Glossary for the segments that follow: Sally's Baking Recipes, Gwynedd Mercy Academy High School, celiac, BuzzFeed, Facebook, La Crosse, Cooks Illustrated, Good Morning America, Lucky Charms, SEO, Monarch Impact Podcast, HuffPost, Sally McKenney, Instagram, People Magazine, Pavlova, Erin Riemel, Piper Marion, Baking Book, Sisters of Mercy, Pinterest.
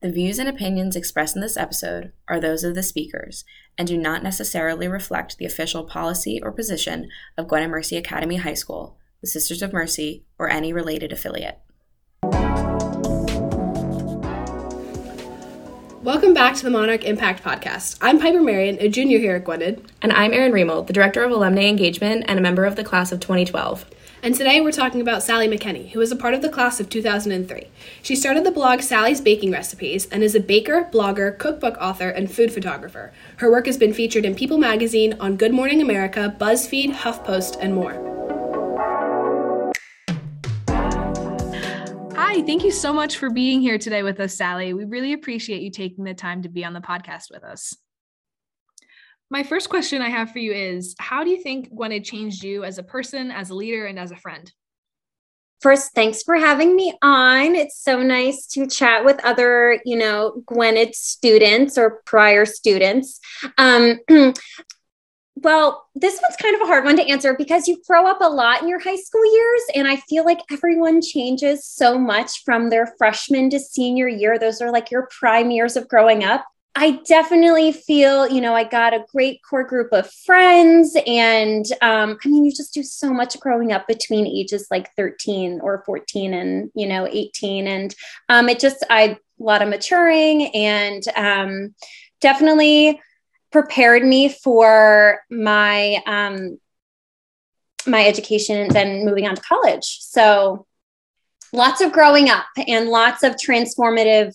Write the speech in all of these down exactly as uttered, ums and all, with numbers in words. The views and opinions expressed in this episode are those of the speakers and do not necessarily reflect the official policy or position of Gwynedd Mercy Academy High School, the Sisters of Mercy, or any related affiliate. Welcome back to the Monarch Impact Podcast. I'm Piper Marion, a junior here at Gwynedd. And I'm Erin Riemel, the Director of Alumni Engagement and a member of the Class of twenty twelve. And today we're talking about Sally McKenney, who is a part of the class of two thousand three. She started the blog Sally's Baking Recipes and is a baker, blogger, cookbook author, and food photographer. Her work has been featured in People Magazine, on Good Morning America, BuzzFeed, HuffPost, and more. Hi, thank you so much for being here today with us, Sally. We really appreciate you taking the time to be on the podcast with us. My first question I have for you is, how do you think Gwynedd changed you as a person, as a leader, and as a friend? First, thanks for having me on. It's so nice to chat with other, you know, Gwynedd students or prior students. Um, well, this one's kind of a hard one to answer because you grow up a lot in your high school years, and I feel like everyone changes so much from their freshman to senior year. Those are like your prime years of growing up. I definitely feel, you know, I got a great core group of friends, and um, I mean, you just do so much growing up between ages like thirteen or fourteen and, you know, eighteen. And um, it just, I, a lot of maturing, and um, definitely prepared me for my, um, my education and then moving on to college. So lots of growing up and lots of transformative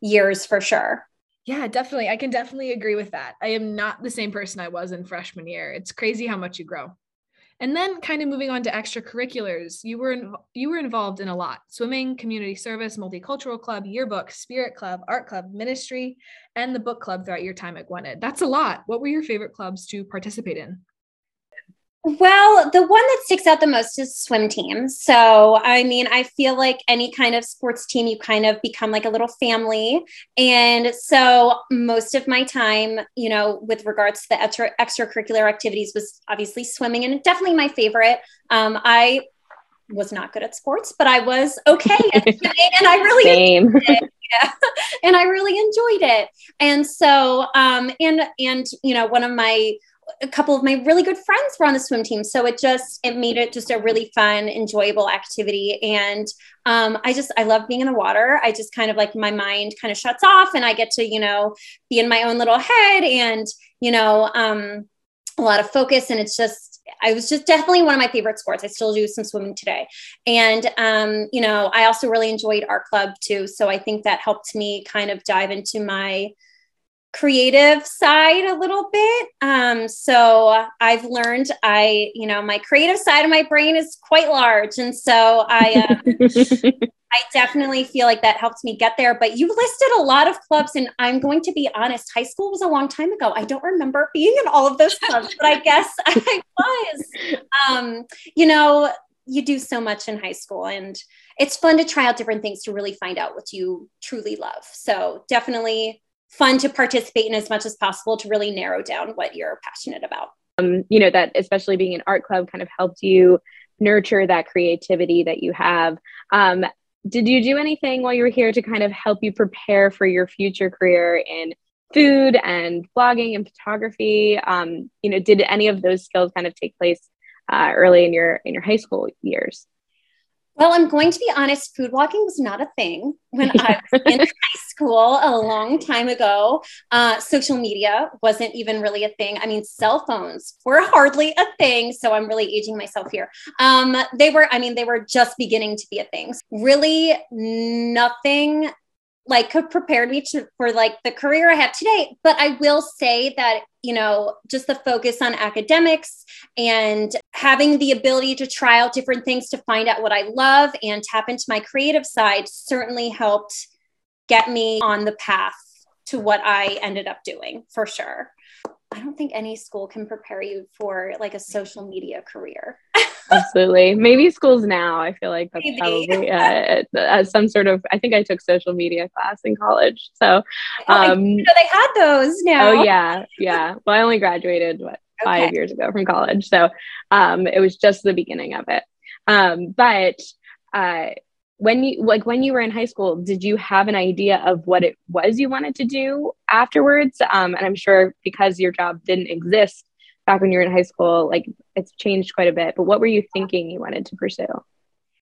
years for sure. Yeah, definitely. I can definitely agree with that. I am not the same person I was in freshman year. It's crazy how much you grow. And then kind of moving on to extracurriculars, you were in, you were involved in a lot: swimming, community service, multicultural club, yearbook, spirit club, art club, ministry, and the book club throughout your time at Gwynedd. That's a lot. What were your favorite clubs to participate in? Well, the one that sticks out the most is swim team. So, I mean, I feel like any kind of sports team, you kind of become like a little family. And so most of my time, you know, with regards to the extra extracurricular activities was obviously swimming, and definitely my favorite. Um, I was not good at sports, but I was okay at it, and I really Same. enjoyed it. Yeah. And I really enjoyed it. And so, um, and, and, you know, one of my a couple of my really good friends were on the swim team. So it just, it made it just a really fun, enjoyable activity. And um, I just, I love being in the water. I just kind of like, my mind kind of shuts off, and I get to, you know, be in my own little head, and, you know, um, a lot of focus. And it's just, I was just definitely one of my favorite sports. I still do some swimming today. And, um, you know, I also really enjoyed art club too. So I think that helped me kind of dive into my creative side a little bit. Um, so I've learned I, you know, my creative side of my brain is quite large. And so I, uh, I definitely feel like that helped me get there, but you listed a lot of clubs, and I'm going to be honest, high school was a long time ago. I don't remember being in all of those clubs, but I guess I was, um, you know, you do so much in high school, and it's fun to try out different things to really find out what you truly love. So definitely fun to participate in as much as possible to really narrow down what you're passionate about. Um, you know, that especially being an art club kind of helped you nurture that creativity that you have. Um, did you do anything while you were here to kind of help you prepare for your future career in food and blogging and photography? Um, you know, did any of those skills kind of take place uh, early in your in your high school years? Well, I'm going to be honest, food blogging was not a thing when I was in high school a long time ago. Uh, social media wasn't even really a thing. I mean, cell phones were hardly a thing. So I'm really aging myself here. Um, they were, I mean, they were just beginning to be a thing. Really nothing like could prepare me to, for like the career I have today. But I will say that, you know, just the focus on academics and having the ability to try out different things to find out what I love and tap into my creative side certainly helped get me on the path to what I ended up doing for sure. I don't think any school can prepare you for like a social media career. Absolutely. Maybe schools now. I feel like that's Maybe. probably uh, uh, some sort of, I think I took social media class in college. So um, oh, I didn't know they had those now. Oh yeah. Yeah. Well, I only graduated what five okay. years ago from college. So um, it was just the beginning of it. Um, but uh, when you, like when you were in high school, did you have an idea of what it was you wanted to do afterwards? Um, and I'm sure because your job didn't exist back when you were in high school, like it's changed quite a bit, but what were you thinking you wanted to pursue?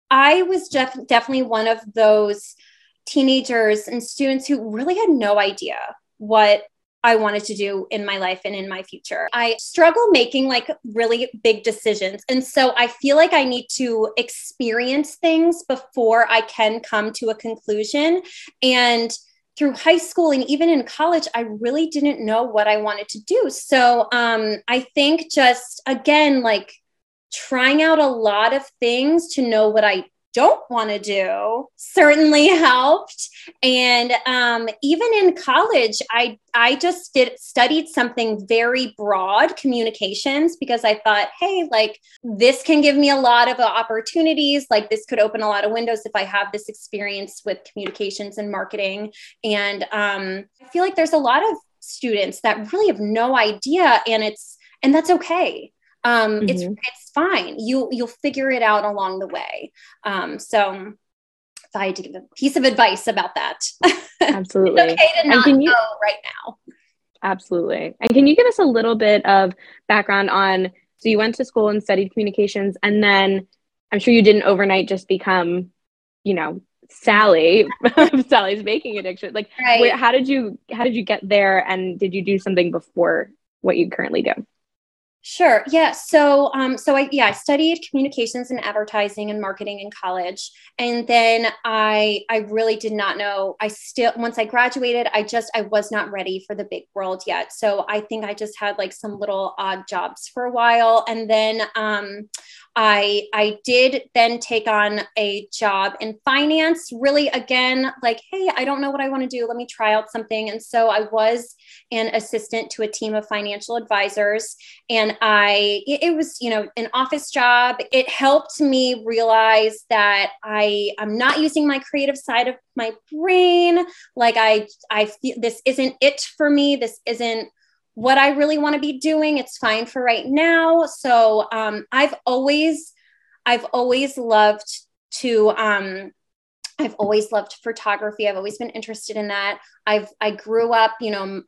I was def- definitely one of those teenagers and students who really had no idea what I wanted to do in my life and in my future. I struggle making like really big decisions. And so I feel like I need to experience things before I can come to a conclusion. And through high school and even in college, I really didn't know what I wanted to do. So um, I think just, again, like trying out a lot of things to know what I don't want to do certainly helped. And um, even in college, I, I just did studied something very broad, communications, because I thought, hey, like this can give me a lot of opportunities. Like this could open a lot of windows if I have this experience with communications and marketing. And um, I feel like there's a lot of students that really have no idea, and it's, and that's okay. Um, mm-hmm. it's, it's fine. You, you'll figure it out along the way. Um, so if I had to give a piece of advice about that, absolutely. It's okay to not know you, right now. Absolutely. And can you give us a little bit of background on, so you went to school and studied communications, and then I'm sure you didn't overnight just become, you know, Sally, Sally's Baking Addiction. Like right. where, how did you, how did you get there? And did you do something before what you currently do? Sure. Yeah. So, um, so I, yeah, I studied communications and advertising and marketing in college. And then I, I really did not know. I still, once I graduated, I just, I was not ready for the big world yet. So I think I just had like some little odd jobs for a while. And then, um, I, I did then take on a job in finance, really, again, like, hey, I don't know what I want to do. Let me try out something. And so I was an assistant to a team of financial advisors, and I, it was, you know, an office job. It helped me realize that I am not using my creative side of my brain. Like I, I feel this isn't it for me. This isn't what I really want to be doing. It's fine for right now. So um, I've always, I've always loved to, um, I've always loved photography. I've always been interested in that. I've, I grew up, you know,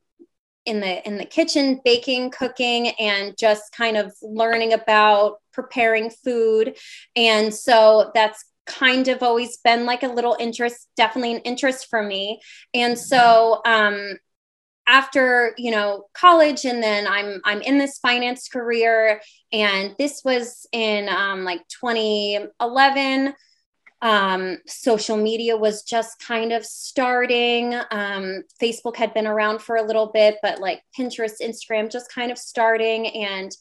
in the, in the kitchen, baking, cooking, and just kind of learning about preparing food. And so that's kind of always been like a little interest, definitely an interest for me. And so, um, after, you know, college, and then I'm, I'm in this finance career, and this was in, um, like twenty eleven, um, social media was just kind of starting. Um, Facebook had been around for a little bit, but like Pinterest, Instagram, just kind of starting. And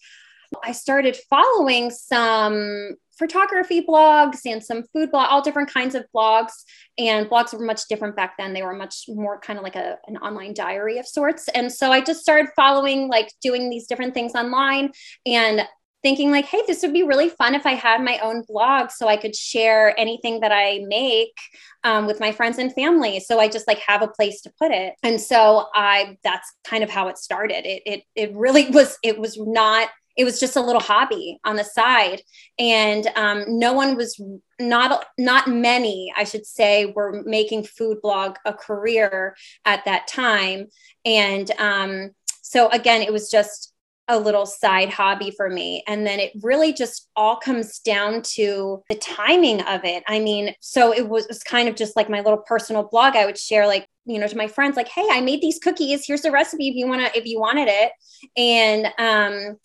I started following some photography blogs and some food blog, all different kinds of blogs. And blogs were much different back then. They were much more kind of like a, an online diary of sorts. And so I just started following, like doing these different things online and thinking like, hey, this would be really fun if I had my own blog so I could share anything that I make um, with my friends and family. So I just like have a place to put it. And so I, that's kind of how it started. It, it, it really was, it was not, it was just a little hobby on the side. And um, no one was not, not many, I should say, were making food blog a career at that time. And um, so again, it was just a little side hobby for me. And then it really just all comes down to the timing of it. I mean, so it was, it was kind of just like my little personal blog. I would share like, you know, to my friends, like, hey, I made these cookies. Here's the recipe if you want to, if you wanted it. And, um,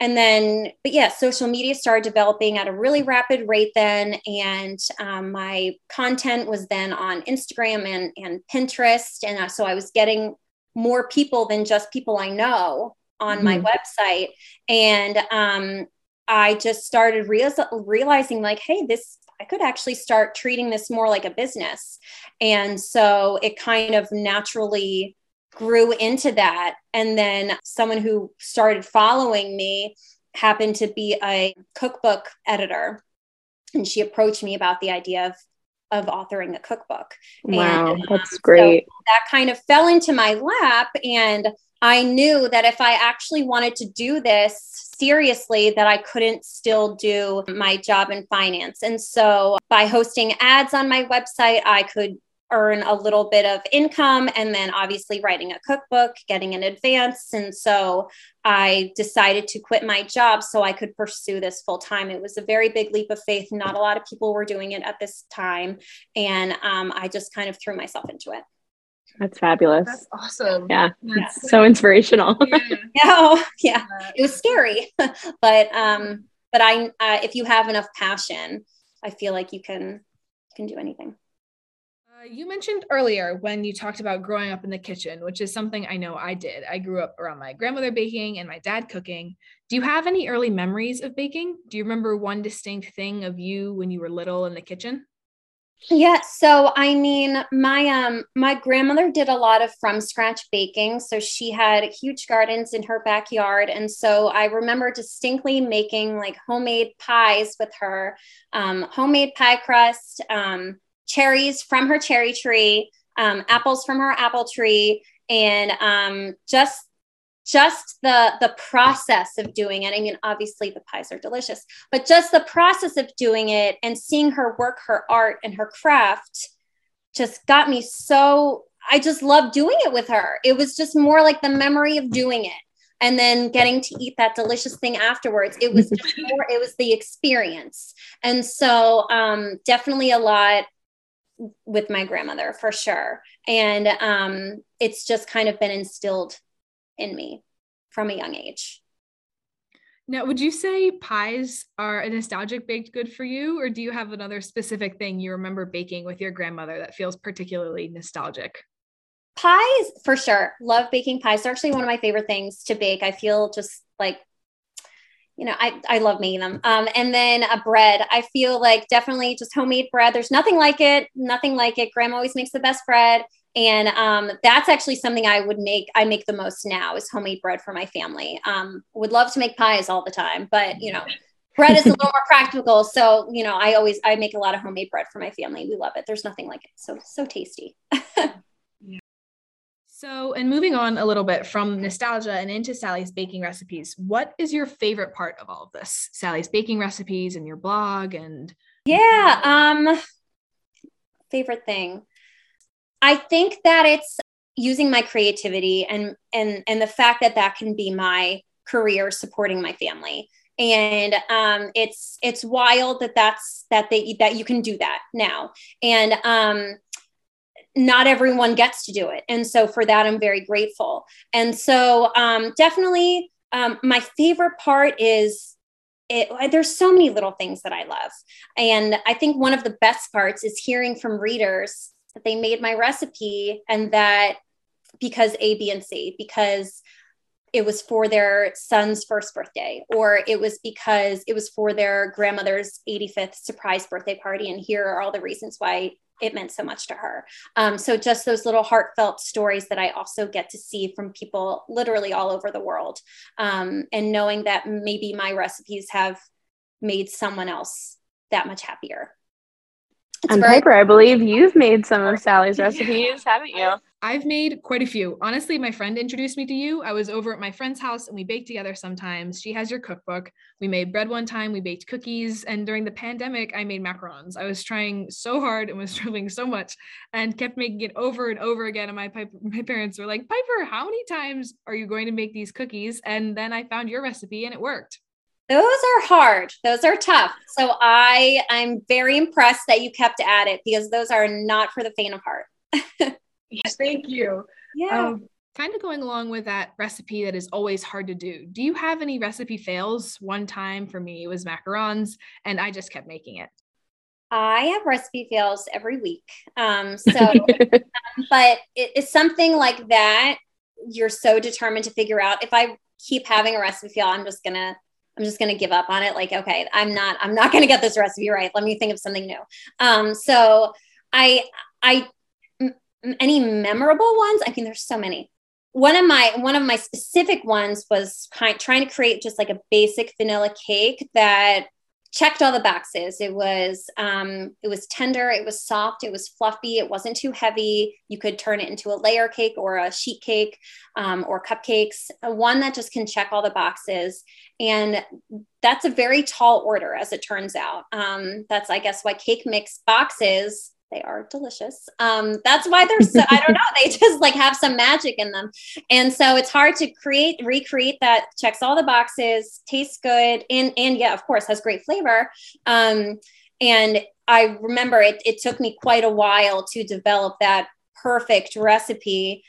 And then, but yeah, social media started developing at a really rapid rate then. And um, my content was then on Instagram and, and Pinterest. And uh, so I was getting more people than just people I know on mm-hmm. my website. And um, I just started real- realizing like, hey, this, I could actually start treating this more like a business. And so it kind of naturally grew into that. And then someone who started following me happened to be a cookbook editor. And she approached me about the idea of, of authoring a cookbook. Wow, and, um, that's great. So that kind of fell into my lap. And I knew that if I actually wanted to do this seriously, that I couldn't still do my job in finance. And so by hosting ads on my website, I could earn a little bit of income, and then obviously writing a cookbook, getting an advance. And so I decided to quit my job so I could pursue this full time. It was a very big leap of faith. Not a lot of people were doing it at this time. And um, I just kind of threw myself into it. That's fabulous. That's awesome. Yeah. That's yeah. so inspirational. Yeah. yeah. yeah. It was scary, but, um, but I, uh, if you have enough passion, I feel like you can, you can do anything. You mentioned earlier when you talked about growing up in the kitchen, which is something I know I did. I grew up around my grandmother baking and my dad cooking. Do you have any early memories of baking? Do you remember one distinct thing of you when you were little in the kitchen? Yeah. So, I mean, my, um, my grandmother did a lot of from scratch baking. So she had huge gardens in her backyard. And so I remember distinctly making like homemade pies with her, um, homemade pie crust, um, cherries from her cherry tree, um, apples from her apple tree, and um, just just the the process of doing it. I mean, obviously the pies are delicious, but just the process of doing it and seeing her work her art and her craft just got me so, I just loved doing it with her. It was just more like the memory of doing it and then getting to eat that delicious thing afterwards. It was just more, it was the experience. And so um, definitely a lot with my grandmother for sure. And um, it's just kind of been instilled in me from a young age. Now, would you say pies are a nostalgic baked good for you? Or do you have another specific thing you remember baking with your grandmother that feels particularly nostalgic? Pies, for sure. Love baking pies. They're actually one of my favorite things to bake. I feel just like, you know, I, I love making them. Um, and then a bread, I feel like definitely just homemade bread. There's nothing like it, nothing like it. Grandma always makes the best bread. And um, that's actually something I would make. I make the most now is homemade bread for my family. Um, would love to make pies all the time, but you know, bread is a little more practical. So, you know, I always, I make a lot of homemade bread for my family. We love it. There's nothing like it. So, so tasty. So, and moving on a little bit from nostalgia and into Sally's Baking Recipes, what is your favorite part of all of this? Sally's Baking Recipes and your blog and... Yeah, um, favorite thing. I think that it's using my creativity and, and, and the fact that that can be my career supporting my family. And um, it's, it's wild that that's, that they, that you can do that now. And um not everyone gets to do it. And so for that, I'm very grateful. And so um, definitely um, my favorite part is it, there's so many little things that I love. And I think one of the best parts is hearing from readers that they made my recipe and that because A, B, and C, because it was for their son's first birthday, or it was because it was for their grandmother's eighty-fifth surprise birthday party. And here are all the reasons why it meant so much to her. Um, so just those little heartfelt stories that I also get to see from people literally all over the world. Um, and knowing that maybe my recipes have made someone else that much happier. It's on very- paper, I believe you've made some of Sally's recipes, haven't you? I've made quite a few. Honestly, my friend introduced me to you. I was over at my friend's house and we baked together sometimes. She has your cookbook. We made bread one time, we baked cookies. And during the pandemic, I made macarons. I was trying so hard and was struggling so much and kept making it over and over again. And my, my parents were like, Piper, how many times are you going to make these cookies? And then I found your recipe and it worked. Those are hard. Those are tough. So I, I'm very impressed that you kept at it because those are not for the faint of heart. Yes, thank you. Yeah. Um, kind of going along with that recipe that is always hard to do. Do you have any recipe fails? One time for me, it was macarons and I just kept making it. I have recipe fails every week. Um, so, um, but it, it's something like that. You're so determined to figure out if I keep having a recipe fail, I'm just going to, I'm just going to give up on it. Like, okay, I'm not, I'm not going to get this recipe right. Let me think of something new. Um, so I, I, any memorable ones? I mean, there's so many. One of my, one of my specific ones was kind, trying to create just like a basic vanilla cake that checked all the boxes. It was, um, it was tender. It was soft. It was fluffy. It wasn't too heavy. You could turn it into a layer cake or a sheet cake, um, or cupcakes, one that just can check all the boxes. And that's a very tall order, as it turns out. Um, that's, I guess, why cake mix boxes, they are delicious. Um, that's why they're so, I don't know, they just like have some magic in them. And so it's hard to create, recreate that checks all the boxes, tastes good. And, and yeah, of course, has great flavor. Um, and I remember it, it took me quite a while to develop that perfect recipe,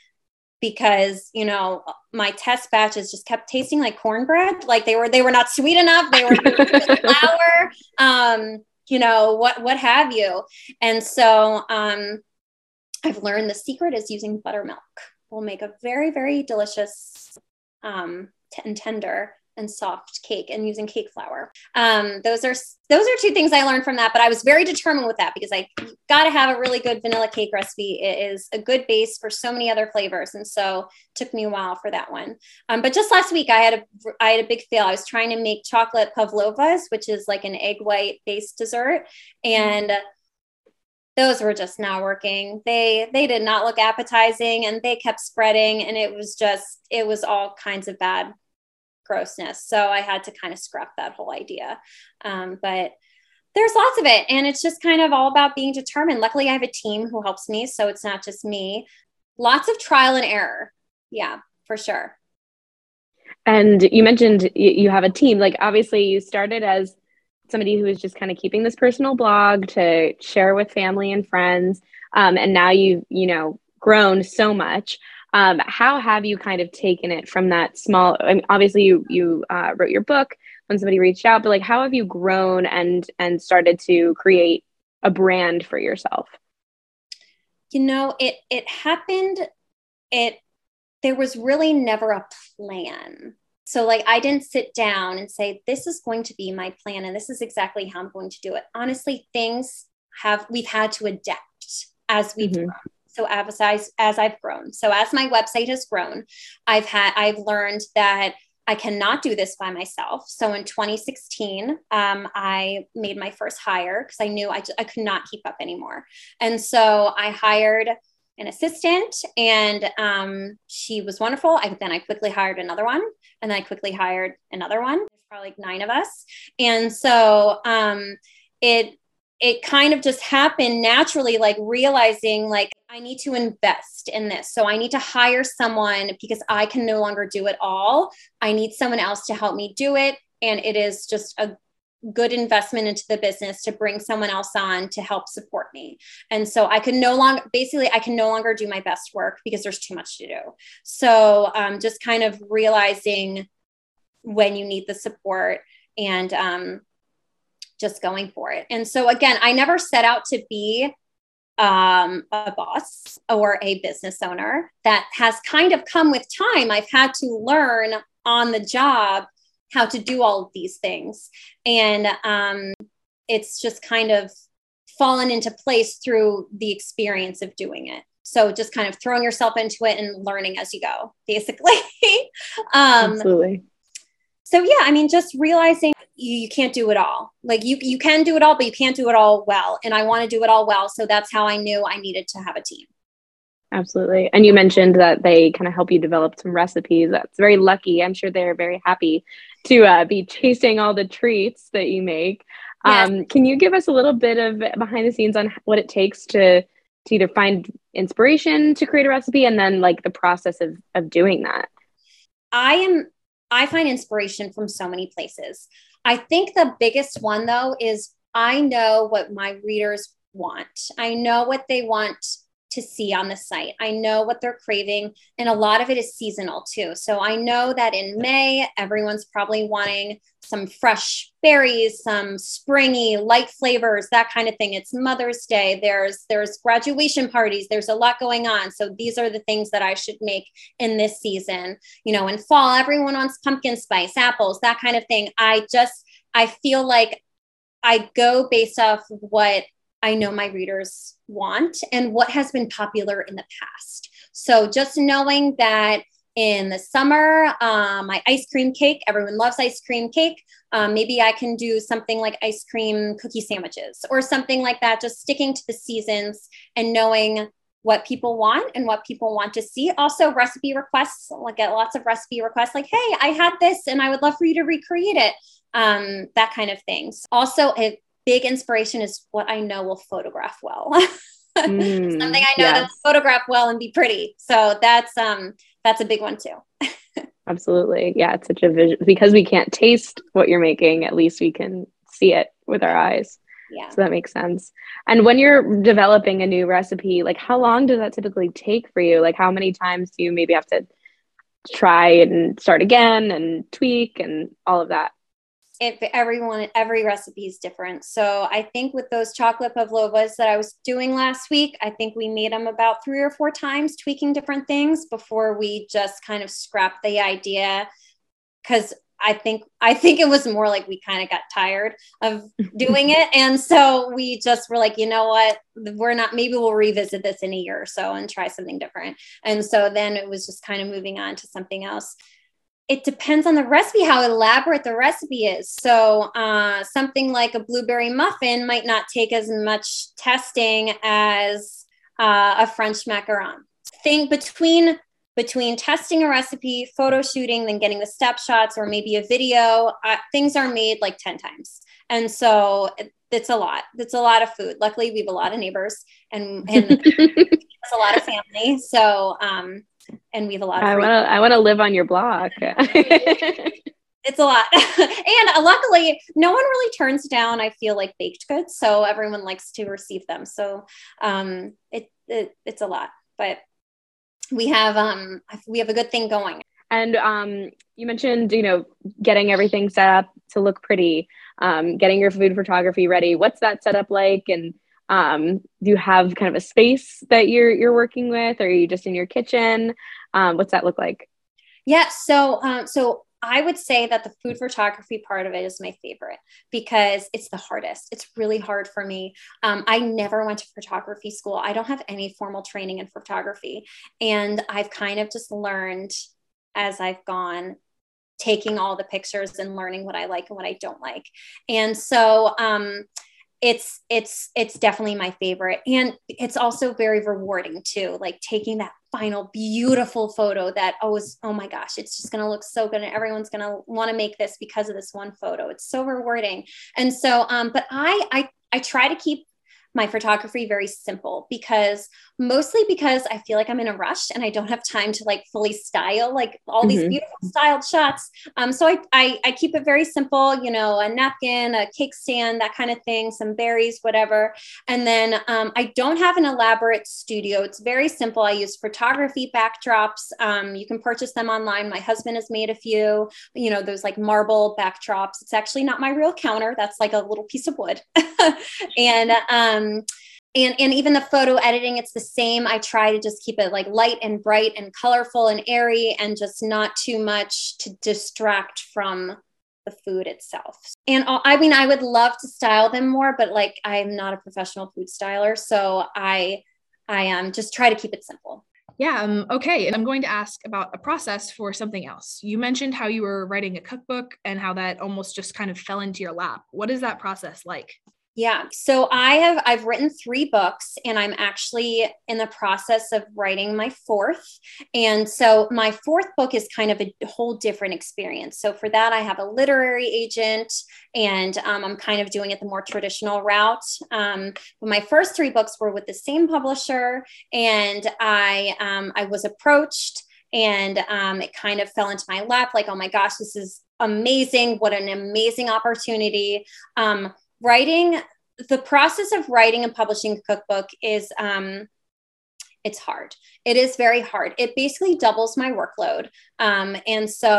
because, you know, my test batches just kept tasting like cornbread. Like they were, they were not sweet enough. They were flour. Um, you know, what, what have you. And so, um, I've learned the secret is using buttermilk. We'll make a very, very delicious, um, t- and tender and soft cake, and using cake flour. Um, those are, those are two things I learned from that, but I was very determined with that, because I got to have a really good vanilla cake recipe. It is a good base for so many other flavors. And so it took me a while for that one. Um, but just last week I had a, I had a big fail. I was trying to make chocolate pavlovas, which is like an egg white based dessert. And those were just not working. They, they did not look appetizing, and they kept spreading, and it was just, it was all kinds of bad grossness. So I had to kind of scrap that whole idea. Um, but there's lots of it. And it's just kind of all about being determined. Luckily, I have a team who helps me. So it's not just me. Lots of trial and error. Yeah, for sure. And you mentioned you have a team. Like, obviously, you started as somebody who was just kind of keeping this personal blog to share with family and friends. Um, and now you've, you know, grown so much. Um, how have you kind of taken it from that small, I mean, obviously you, you uh, wrote your book when somebody reached out, but like, how have you grown and, and started to create a brand for yourself? You know, it, it happened, it, there was really never a plan. So like, I didn't sit down and say, this is going to be my plan, and this is exactly how I'm going to do it. Honestly, things have, we've had to adapt as we've grown. Mm-hmm. So as, I, as I've grown, so as my website has grown, I've had, I've learned that I cannot do this by myself. So in twenty sixteen, um, I made my first hire, because I knew I, I could not keep up anymore. And so I hired an assistant, and um, she was wonderful. I, then I quickly hired another one, and then I quickly hired another one. There's probably like nine of us. And so um, it, it kind of just happened naturally, like realizing like, I need to invest in this. So I need to hire someone, because I can no longer do it all. I need someone else to help me do it. And it is just a good investment into the business to bring someone else on to help support me. And so I could no longer, basically I can no longer do my best work, because there's too much to do. So um, just kind of realizing when you need the support, and um, just going for it. And so again, I never set out to be um, a boss or a business owner. That has kind of come with time. I've had to learn on the job how to do all of these things. And, um, it's just kind of fallen into place through the experience of doing it. So just kind of throwing yourself into it and learning as you go, basically. um, Absolutely. So yeah, I mean, just realizing you, you can't do it all. Like you, you can do it all, but you can't do it all well. And I want to do it all well. So that's how I knew I needed to have a team. Absolutely. And you mentioned that they kind of help you develop some recipes. That's very lucky. I'm sure they're very happy to uh, be tasting all the treats that you make. Yes. Um, can you give us a little bit of behind the scenes on what it takes to, to either find inspiration to create a recipe, and then like the process of, of doing that? I am I find inspiration from so many places. I think the biggest one though, is I know what my readers want. I know what they want to see on the site. I know what they're craving. And a lot of it is seasonal too. So I know that in May, everyone's probably wanting some fresh berries, some springy, light flavors, that kind of thing. It's Mother's Day. There's, there's graduation parties. There's a lot going on. So these are the things that I should make in this season. You know, in fall, everyone wants pumpkin spice, apples, that kind of thing. I just, I feel like I go based off what I know my readers want and what has been popular in the past. So just knowing that in the summer, um, my ice cream cake, everyone loves ice cream cake. Um, maybe I can do something like ice cream cookie sandwiches or something like that, just sticking to the seasons and knowing what people want and what people want to see. Also recipe requests, like get lots of recipe requests like, hey, I had this and I would love for you to recreate it. Um, that kind of things. Also a big inspiration is what I know will photograph well. Mm, something I know yes. that will photograph well and be pretty. So that's, um, that's a big one too. Absolutely. Yeah. It's such a vision because we can't taste what you're making. At least we can see it with our eyes. Yeah. So that makes sense. And when you're developing a new recipe, like how long does that typically take for you? Like how many times do you maybe have to try and start again and tweak and all of that? If everyone, every recipe is different. So I think with those chocolate pavlovas that I was doing last week, I think we made them about three or four times, tweaking different things before we just kind of scrapped the idea. Cause I think, I think it was more like we kind of got tired of doing it. And so we just were like, you know what, we're not, maybe we'll revisit this in a year or so and try something different. And so then it was just kind of moving on to something else. It depends on the recipe, how elaborate the recipe is. So uh, something like a blueberry muffin might not take as much testing as uh, a French macaron. Think between between testing a recipe, photo shooting, then getting the step shots or maybe a video, uh, things are made like ten times. And so it, it's a lot. It's a lot of food. Luckily, we have a lot of neighbors and, and it's a lot of family. So um and we have a lot of I want to I want to live on your block. It's a lot. And luckily, no one really turns down, I feel like, baked goods. So everyone likes to receive them. So um, it, it it's a lot. But we have um we have a good thing going. And um, you mentioned, you know, getting everything set up to look pretty, um, getting your food photography ready. What's that setup like? And Um, do you have kind of a space that you're, you're working with, or are you just in your kitchen? Um, what's that look like? Yeah. So, um, so I would say that the food photography part of it is my favorite because it's the hardest. It's really hard for me. Um, I never went to photography school. I don't have any formal training in photography, and I've kind of just learned as I've gone, taking all the pictures and learning what I like and what I don't like. And so, um, It's, it's, it's definitely my favorite. And it's also very rewarding too, like taking that final beautiful photo that always, oh my gosh, it's just going to look so good. And everyone's going to want to make this because of this one photo. It's so rewarding. And so, um, but I, I, I try to keep my photography very simple because mostly because I feel like I'm in a rush and I don't have time to like fully style, like all mm-hmm. these beautiful styled shots. Um, so I, I, I keep it very simple, you know, a napkin, a cake stand, that kind of thing, some berries, whatever. And then um, I don't have an elaborate studio. It's very simple. I use photography backdrops. Um, you can purchase them online. My husband has made a few, you know, those like marble backdrops. It's actually not my real counter. That's like a little piece of wood. and, um, Um, and, and even the photo editing, it's the same. I try to just keep it like light and bright and colorful and airy and just not too much to distract from the food itself. And all, I mean, I would love to style them more, but like, I'm not a professional food styler. So I, I um, just try to keep it simple. Yeah. Um, okay. And I'm going to ask about a process for something else. You mentioned how you were writing a cookbook and how that almost just kind of fell into your lap. What is that process like? Yeah. So I have, I've written three books and I'm actually in the process of writing my fourth. And so my fourth book is kind of a whole different experience. So for that, I have a literary agent and um, I'm kind of doing it the more traditional route. Um, but my first three books were with the same publisher and I, um, I was approached and um, it kind of fell into my lap. Like, oh my gosh, this is amazing. What an amazing opportunity. Um, Writing, the process of writing and publishing a cookbook is, um, it's hard. It is very hard. It basically doubles my workload. Um, and so,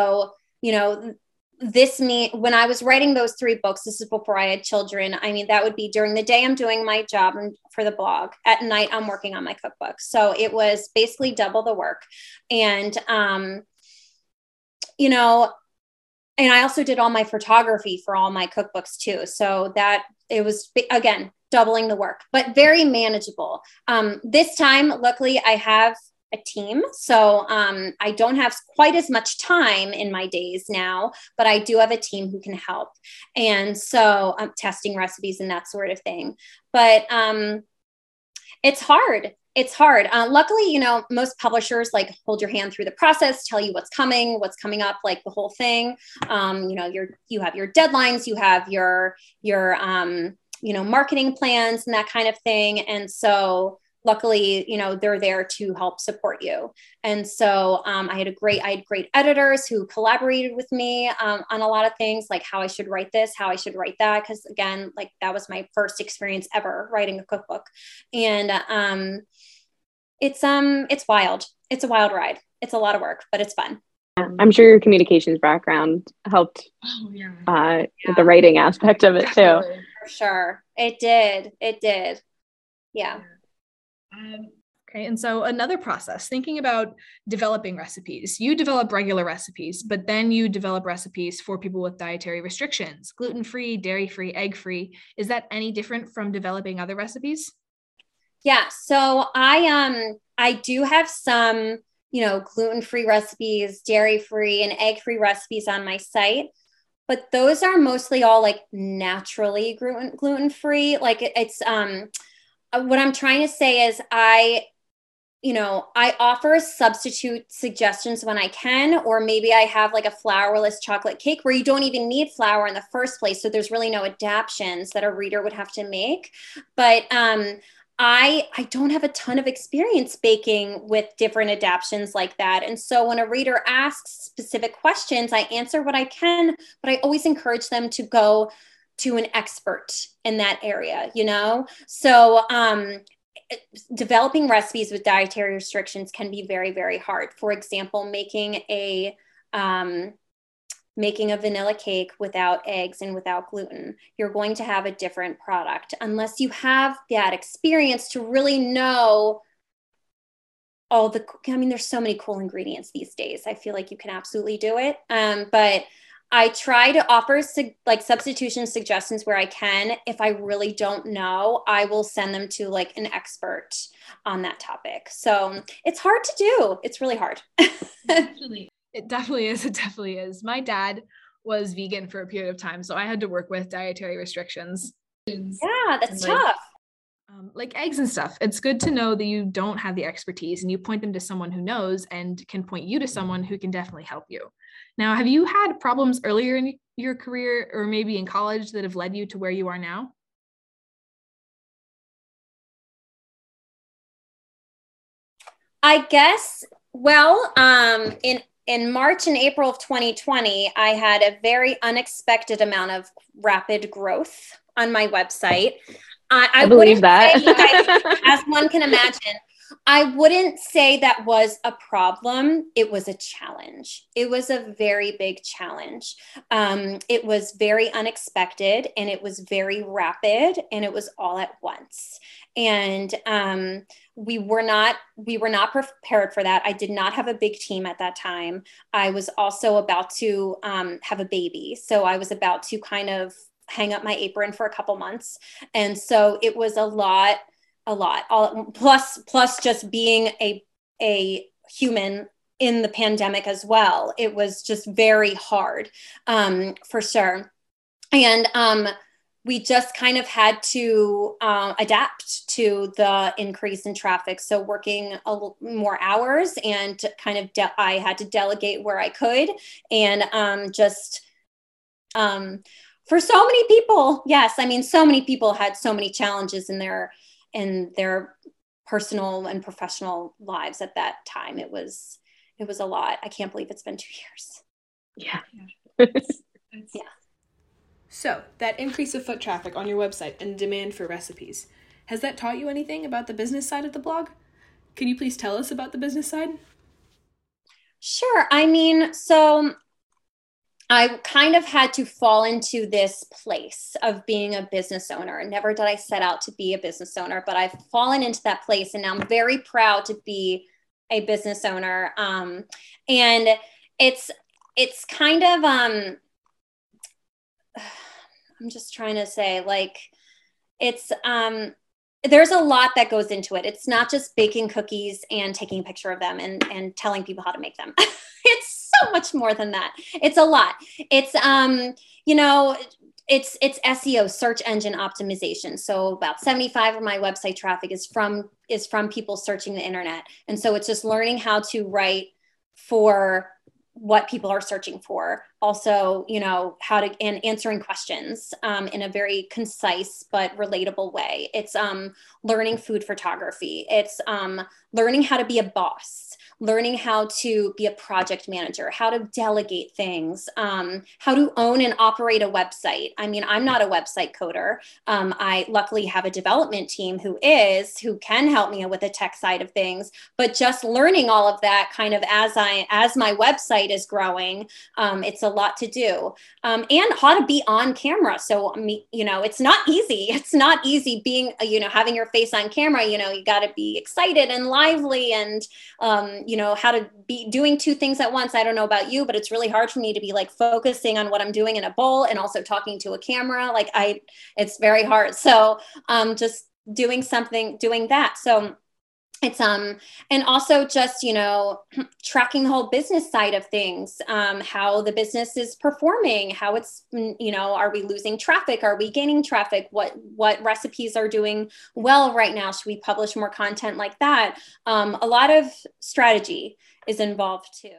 you know, this me, when I was writing those three books, this is before I had children. I mean, that would be during the day I'm doing my job for the blog. At night, I'm working on my cookbook. So it was basically double the work. And, um, you know, And I also did all my photography for all my cookbooks too. So that it was, again, doubling the work, but very manageable. Um, this time, luckily I have a team. So um, I don't have quite as much time in my days now, but I do have a team who can help. And so I'm um, testing recipes and that sort of thing. But um, it's hard. It's hard. Uh, luckily, you know, most publishers like hold your hand through the process, tell you what's coming, what's coming up, like the whole thing. Um, you know, you're, you have your deadlines, you have your, your, um, you know, marketing plans and that kind of thing. And so luckily, you know, they're there to help support you. And so um, I had a great, I had great editors who collaborated with me um, on a lot of things, like how I should write this, how I should write that. Cause again, like that was my first experience ever writing a cookbook. And um, it's, um, it's wild. It's a wild ride. It's a lot of work, but it's fun. I'm sure your communications background helped oh, yeah. Uh, yeah. with the writing aspect of it too. For sure. It did. It did. Yeah. Um, okay. And so another process, thinking about developing recipes, you develop regular recipes, but then you develop recipes for people with dietary restrictions, gluten-free, dairy-free, egg-free. Is that any different from developing other recipes? Yeah. So I, um, I do have some, you know, gluten-free recipes, dairy-free and egg-free recipes on my site. But those are mostly all like naturally gluten gluten-free. Like it, it's, um, what I'm trying to say is I, you know, I offer substitute suggestions when I can, or maybe I have like a flourless chocolate cake where you don't even need flour in the first place. So there's really no adaptions that a reader would have to make. But, um, I, I don't have a ton of experience baking with different adaptions like that. And so when a reader asks specific questions, I answer what I can, but I always encourage them to go to an expert in that area, you know? So um, developing recipes with dietary restrictions can be very, very hard. For example, making a, um, making a vanilla cake without eggs and without gluten, you're going to have a different product unless you have that experience to really know all the, I mean, there's so many cool ingredients these days. I feel like you can absolutely do it. Um, but I try to offer su- like substitution suggestions where I can. If I really don't know, I will send them to like an expert on that topic. So it's hard to do. It's really hard. It definitely is. It definitely is. My dad was vegan for a period of time, so I had to work with dietary restrictions. Yeah, that's like, tough. Um, like eggs and stuff. It's good to know that you don't have the expertise and you point them to someone who knows and can point you to someone who can definitely help you. Now, have you had problems earlier in your career or maybe in college that have led you to where you are now? I guess, well, um, in In March and April of twenty twenty, I had a very unexpected amount of rapid growth on my website. I, I, I believe that. Say, as one can imagine, I wouldn't say that was a problem. It was a challenge. It was a very big challenge. Um, it was very unexpected and it was very rapid and it was all at once. And um, we were not, we were not prepared for that. I did not have a big team at that time. I was also about to um, have a baby. So I was about to kind of hang up my apron for a couple months. And so it was a lot, a lot, all, plus, plus just being a, a human in the pandemic as well. It was just very hard um, for sure. And um, we just kind of had to uh, adapt to the increase in traffic. So working a l- more hours and kind of, de- I had to delegate where I could and um, just, um, for so many people, yes. I mean, so many people had so many challenges in their, in their personal and professional lives at that time. It was, it was a lot. I can't believe it's been two years. Yeah. Yeah. So that increase of foot traffic on your website and demand for recipes, has that taught you anything about the business side of the blog? Can you please tell us about the business side? Sure. I mean, so I kind of had to fall into this place of being a business owner. Never did I set out to be a business owner, but I've fallen into that place and now I'm very proud to be a business owner. Um, and it's, it's kind of, um, I'm just trying to say like, it's, um, there's a lot that goes into it. It's not just baking cookies and taking a picture of them and, and telling people how to make them. It's so much more than that. It's a lot. It's, um, you know, it's, it's S E O, search engine optimization. So about seventy-five percent of my website traffic is from, is from people searching the internet. And so it's just learning how to write for what people are searching for. Also, you know, how to, and answering questions um, in a very concise but relatable way. It's um, learning food photography. It's um, learning how to be a boss, learning how to be a project manager, how to delegate things, um, how to own and operate a website. I mean, I'm not a website coder. Um, I luckily have a development team who is, who can help me with the tech side of things, but just learning all of that kind of as I, as my website is growing, um, it's a lot to do, um, and how to be on camera. So, you know, it's not easy. It's not easy being, you know, having your face on camera. You know, you got to be excited and lively and, um, you know, how to be doing two things at once. I don't know about you, but it's really hard for me to be like focusing on what I'm doing in a bowl and also talking to a camera. Like I, it's very hard. So um, just doing something, doing that. So it's, um, and also just, you know, tracking the whole business side of things, um, how the business is performing, how it's, you know, are we losing traffic? Are we gaining traffic? What, what recipes are doing well right now? Should we publish more content like that? Um, a lot of strategy is involved too.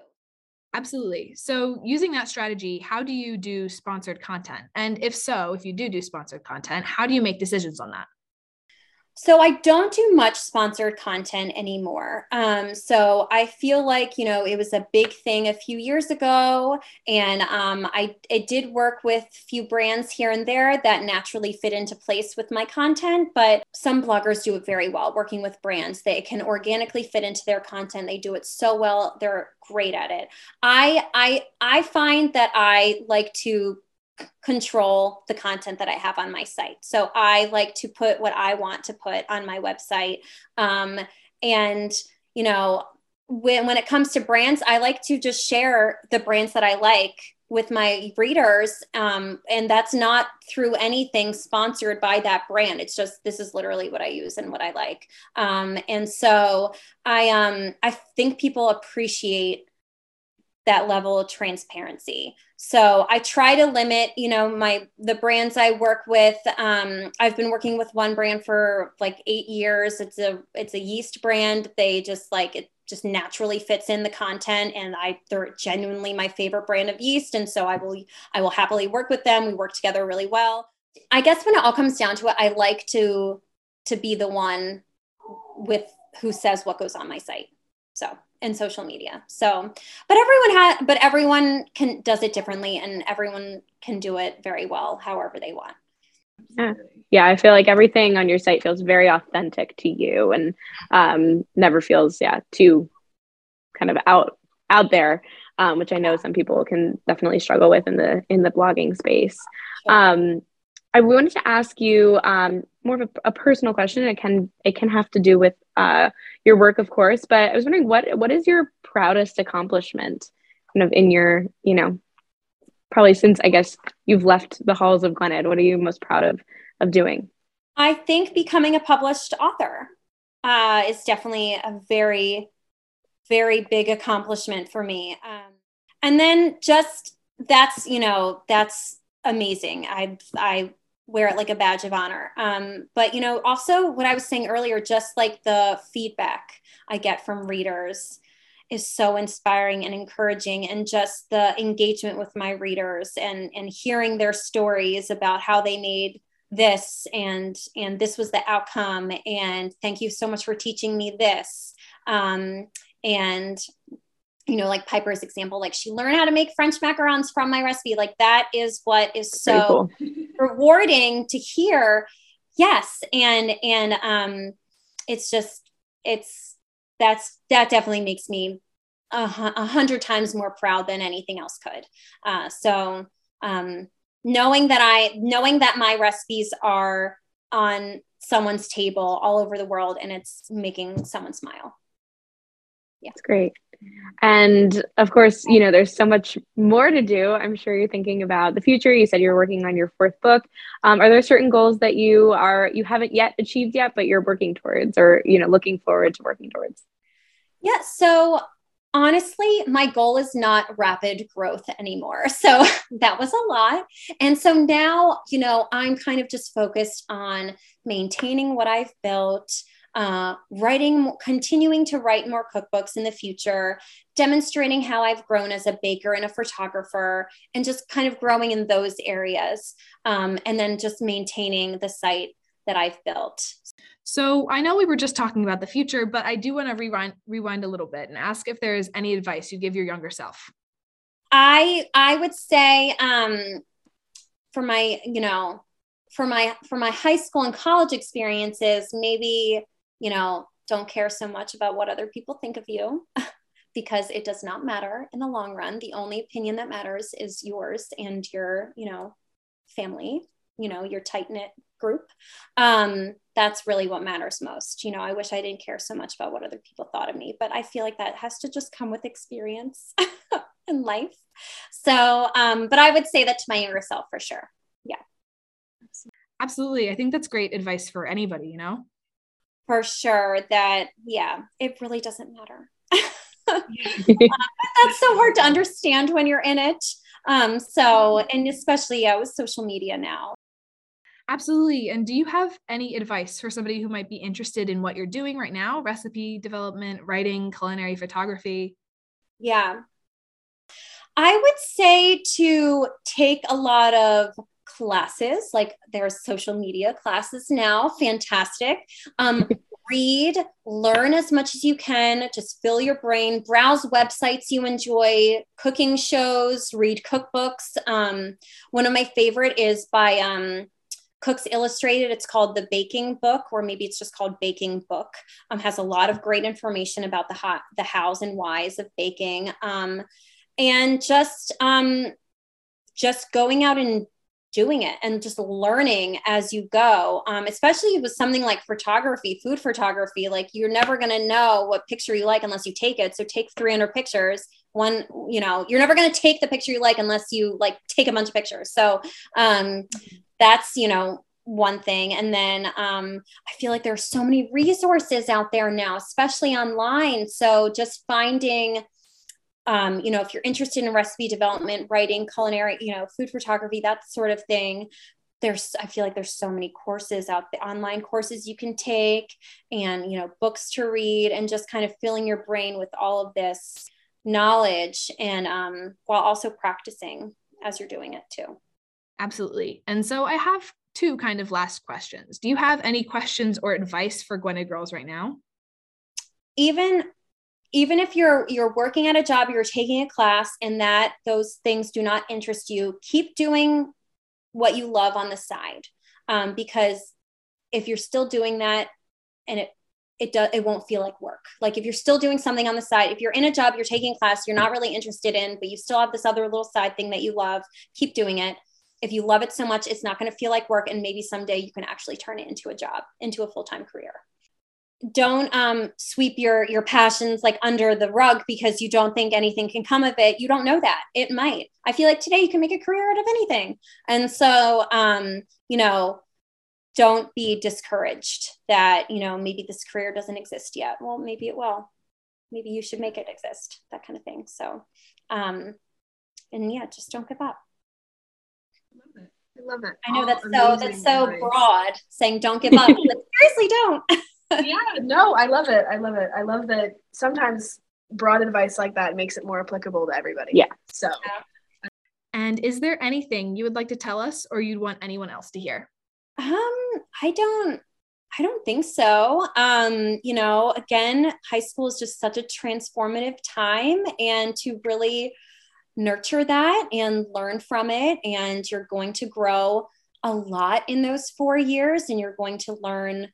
Absolutely. So using that strategy, how do you do sponsored content? And if so, if you do do sponsored content, how do you make decisions on that? So I don't do much sponsored content anymore. Um, so I feel like, you know, it was a big thing a few years ago. And um, I, I did work with a few brands here and there that naturally fit into place with my content, but some bloggers do it very well, working with brands. They can organically fit into their content. They do it so well. They're great at it. I, I, I find that I like to control the content that I have on my site. So I like to put what I want to put on my website. Um, and, you know, when, when it comes to brands, I like to just share the brands that I like with my readers. Um, and that's not through anything sponsored by that brand. It's just, this is literally what I use and what I like. Um, and so I, um, I think people appreciate that level of transparency. So I try to limit, you know, my, the brands I work with. Um, I've been working with one brand for like eight years. It's a, it's a yeast brand. They just like, it just naturally fits in the content, and I, they're genuinely my favorite brand of yeast. And so I will, I will happily work with them. We work together really well. I guess when it all comes down to it, I like to, to be the one with who says what goes on my site. So. And social media. So, but everyone has, but everyone can, does it differently, and everyone can do it very well, however they want. Yeah. Yeah. I feel like everything on your site feels very authentic to you, and um, never feels, yeah, too kind of out, out there, um, which I know some people can definitely struggle with in the, in the blogging space. Sure. Um, I wanted to ask you um, more of a, a personal question. It can, it can have to do with uh, your work, of course, but I was wondering what, what is your proudest accomplishment kind of in your, you know, probably since, I guess, you've left the halls of Gwynedd, what are you most proud of, of doing? I think becoming a published author uh, is definitely a very, very big accomplishment for me. Um, and then just that's, you know, that's amazing. I, I wear it like a badge of honor. Um, but, you know, also what I was saying earlier, just like the feedback I get from readers is so inspiring and encouraging, and just the engagement with my readers and, and hearing their stories about how they made this and, and this was the outcome. And thank you so much for teaching me this. Um, and you know, like Piper's example, like she learned how to make French macarons from my recipe. Like that is what is so rewarding to hear. Yes. And, and, um, it's just, it's, that's, that definitely makes me a, a hundred times more proud than anything else could. Uh, so, um, knowing that I, knowing that my recipes are on someone's table all over the world and it's making someone smile. Yeah. That's great. And of course, you know, there's so much more to do. I'm sure you're thinking about the future. You said you're working on your fourth book. Um, are there certain goals that you are, you haven't yet achieved yet, but you're working towards, or, you know, looking forward to working towards? Yeah. So honestly, my goal is not rapid growth anymore. So that was a lot. And so now, you know, I'm kind of just focused on maintaining what I've built, Uh, writing, continuing to write more cookbooks in the future, demonstrating how I've grown as a baker and a photographer, and just kind of growing in those areas. Um, and then just maintaining the site that I've built. So I know we were just talking about the future, but I do want to rewind, rewind a little bit and ask if there is any advice you give your younger self. I, I would say, um, for my, you know, for my, for my high school and college experiences, maybe, you know, don't care so much about what other people think of you, because it does not matter in the long run. The only opinion that matters is yours and your, you know, family, you know, your tight knit group. Um, that's really what matters most. You know, I wish I didn't care so much about what other people thought of me, but I feel like that has to just come with experience in life. So, um, but I would say that to my younger self for sure. Yeah. Absolutely. I think that's great advice for anybody, you know? For sure that, yeah, it really doesn't matter. uh, that's so hard to understand when you're in it. Um, so, and especially yeah, with social media now. Absolutely. And do you have any advice for somebody who might be interested in what you're doing right now? Recipe development, writing, culinary photography? Yeah. I would say to take a lot of classes, like there's social media classes now. Fantastic. Um, read, learn as much as you can, just fill your brain, browse websites you enjoy, cooking shows, read cookbooks. Um, one of my favorite is by um, Cooks Illustrated. It's called The Baking Book, or maybe it's just called Baking Book. Um, has a lot of great information about the hot, the hows and whys of baking. Um, and just, um, just going out and doing it and just learning as you go, um, especially with something like photography, food photography. Like you're never going to know what picture you like unless you take it. So take three hundred pictures. One, you know, you're never going to take the picture you like unless you like take a bunch of pictures. So um, that's, you know, one thing. And then um, I feel like there are so many resources out there now, especially online. So just finding Um, you know, if you're interested in recipe development, writing, culinary, you know, food photography, that sort of thing, there's, I feel like there's so many courses out there, online courses you can take and, you know, books to read and just kind of filling your brain with all of this knowledge and um, while also practicing as you're doing it too. Absolutely. And so I have two kind of last questions. Do you have any questions or advice for Gwynedd girls right now? Even Even if you're you're working at a job, you're taking a class and that those things do not interest you, keep doing what you love on the side. Um, because if you're still doing that and it it does it won't feel like work. Like if you're still doing something on the side, if you're in a job, you're taking a class you're not really interested in, but you still have this other little side thing that you love, keep doing it. If you love it so much, it's not going to feel like work. And maybe someday you can actually turn it into a job, into a full-time career. Don't um, sweep your, your passions like under the rug because you don't think anything can come of it. You don't know that it might. I feel like today you can make a career out of anything. And so, um, you know, don't be discouraged that, you know, maybe this career doesn't exist yet. Well, maybe it will. Maybe you should make it exist, that kind of thing. So, um, and yeah, just don't give up. I love it. I love it. I know oh, that's so, that's so advice. Broad saying don't give up, but seriously don't. Yeah, no, I love it. I love it. I love that sometimes broad advice like that makes it more applicable to everybody. Yeah. So. And is there anything you would like to tell us or you'd want anyone else to hear? Um, I don't, I don't think so. Um, you know, again, high school is just such a transformative time and to really nurture that and learn from it. And you're going to grow a lot in those four years and you're going to learn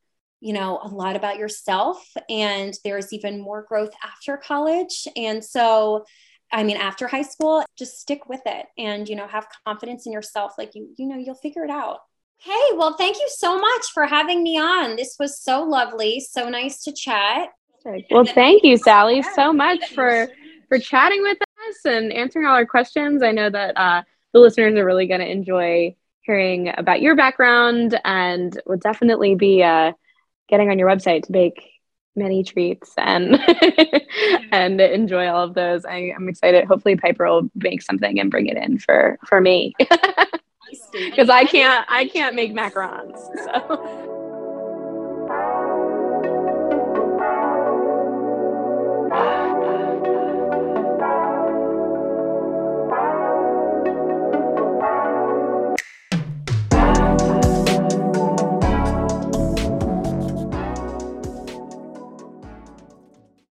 you know, a lot about yourself and there's even more growth after college. And so, I mean, after high school, just stick with it and, you know, have confidence in yourself. Like, you, you know, you'll figure it out. Hey, well, thank you so much for having me on. This was so lovely. So nice to chat. Fantastic. Well, thank you, Sally, so much for for chatting with us and answering all our questions. I know that uh, the listeners are really going to enjoy hearing about your background, and will definitely be uh, getting on your website to bake many treats and and enjoy all of those. I, I'm excited. Hopefully Piper will make something and bring it in for for me, because I can't I can't make macarons. So.